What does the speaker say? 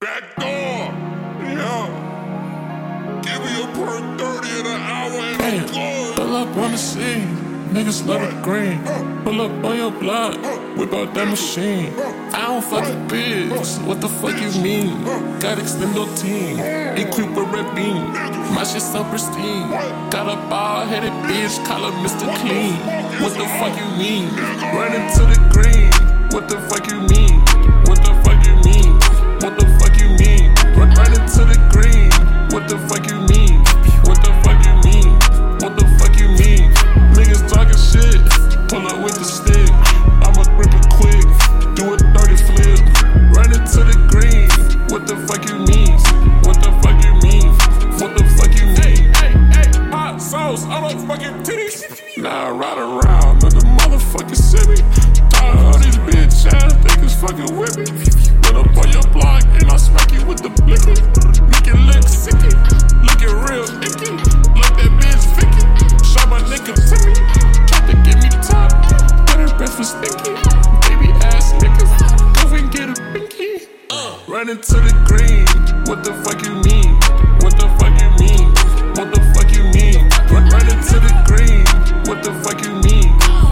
Back door! Yeah. Give me a per 30 in an hour and hey, I'm pull up on the scene. Niggas love it green. Pull up on your block. Whip out that machine. I don't fuck a bitch. What the fuck you mean? Got extendo team. Eat creeper red bean. My shit so pristine. Got a bald headed bitch. Call her Mr. Clean. What the fuck you mean? Run into the green. What the fuck you mean? What the fuck you mean? What the fuck you mean? Run into the green. What the fuck you mean? What the fuck you mean? What the fuck you mean? Niggas talking shit. Pull up with the stick. I'ma grip it quick. Do a 30 flip. Run into the green. What the fuck you mean? What the fuck you mean? What the fuck you mean? Hey, hot sauce. I don't fucking titties. Nah, ride around. Let the motherfucking city. Tired of all these bitch ass niggas fucking with me. Put up on your block and I'll smack you with the blicky. Make it look sicky, looking real icky. Like that bitch Vicky. Shot my nigga Timmy. Tried to get me top. Got her breath was stinky. Baby ass niggas. Go and get a pinky. Run into the green. What the fuck you mean? What the fuck you mean? What the fuck you mean? Run into the green. What the fuck you mean?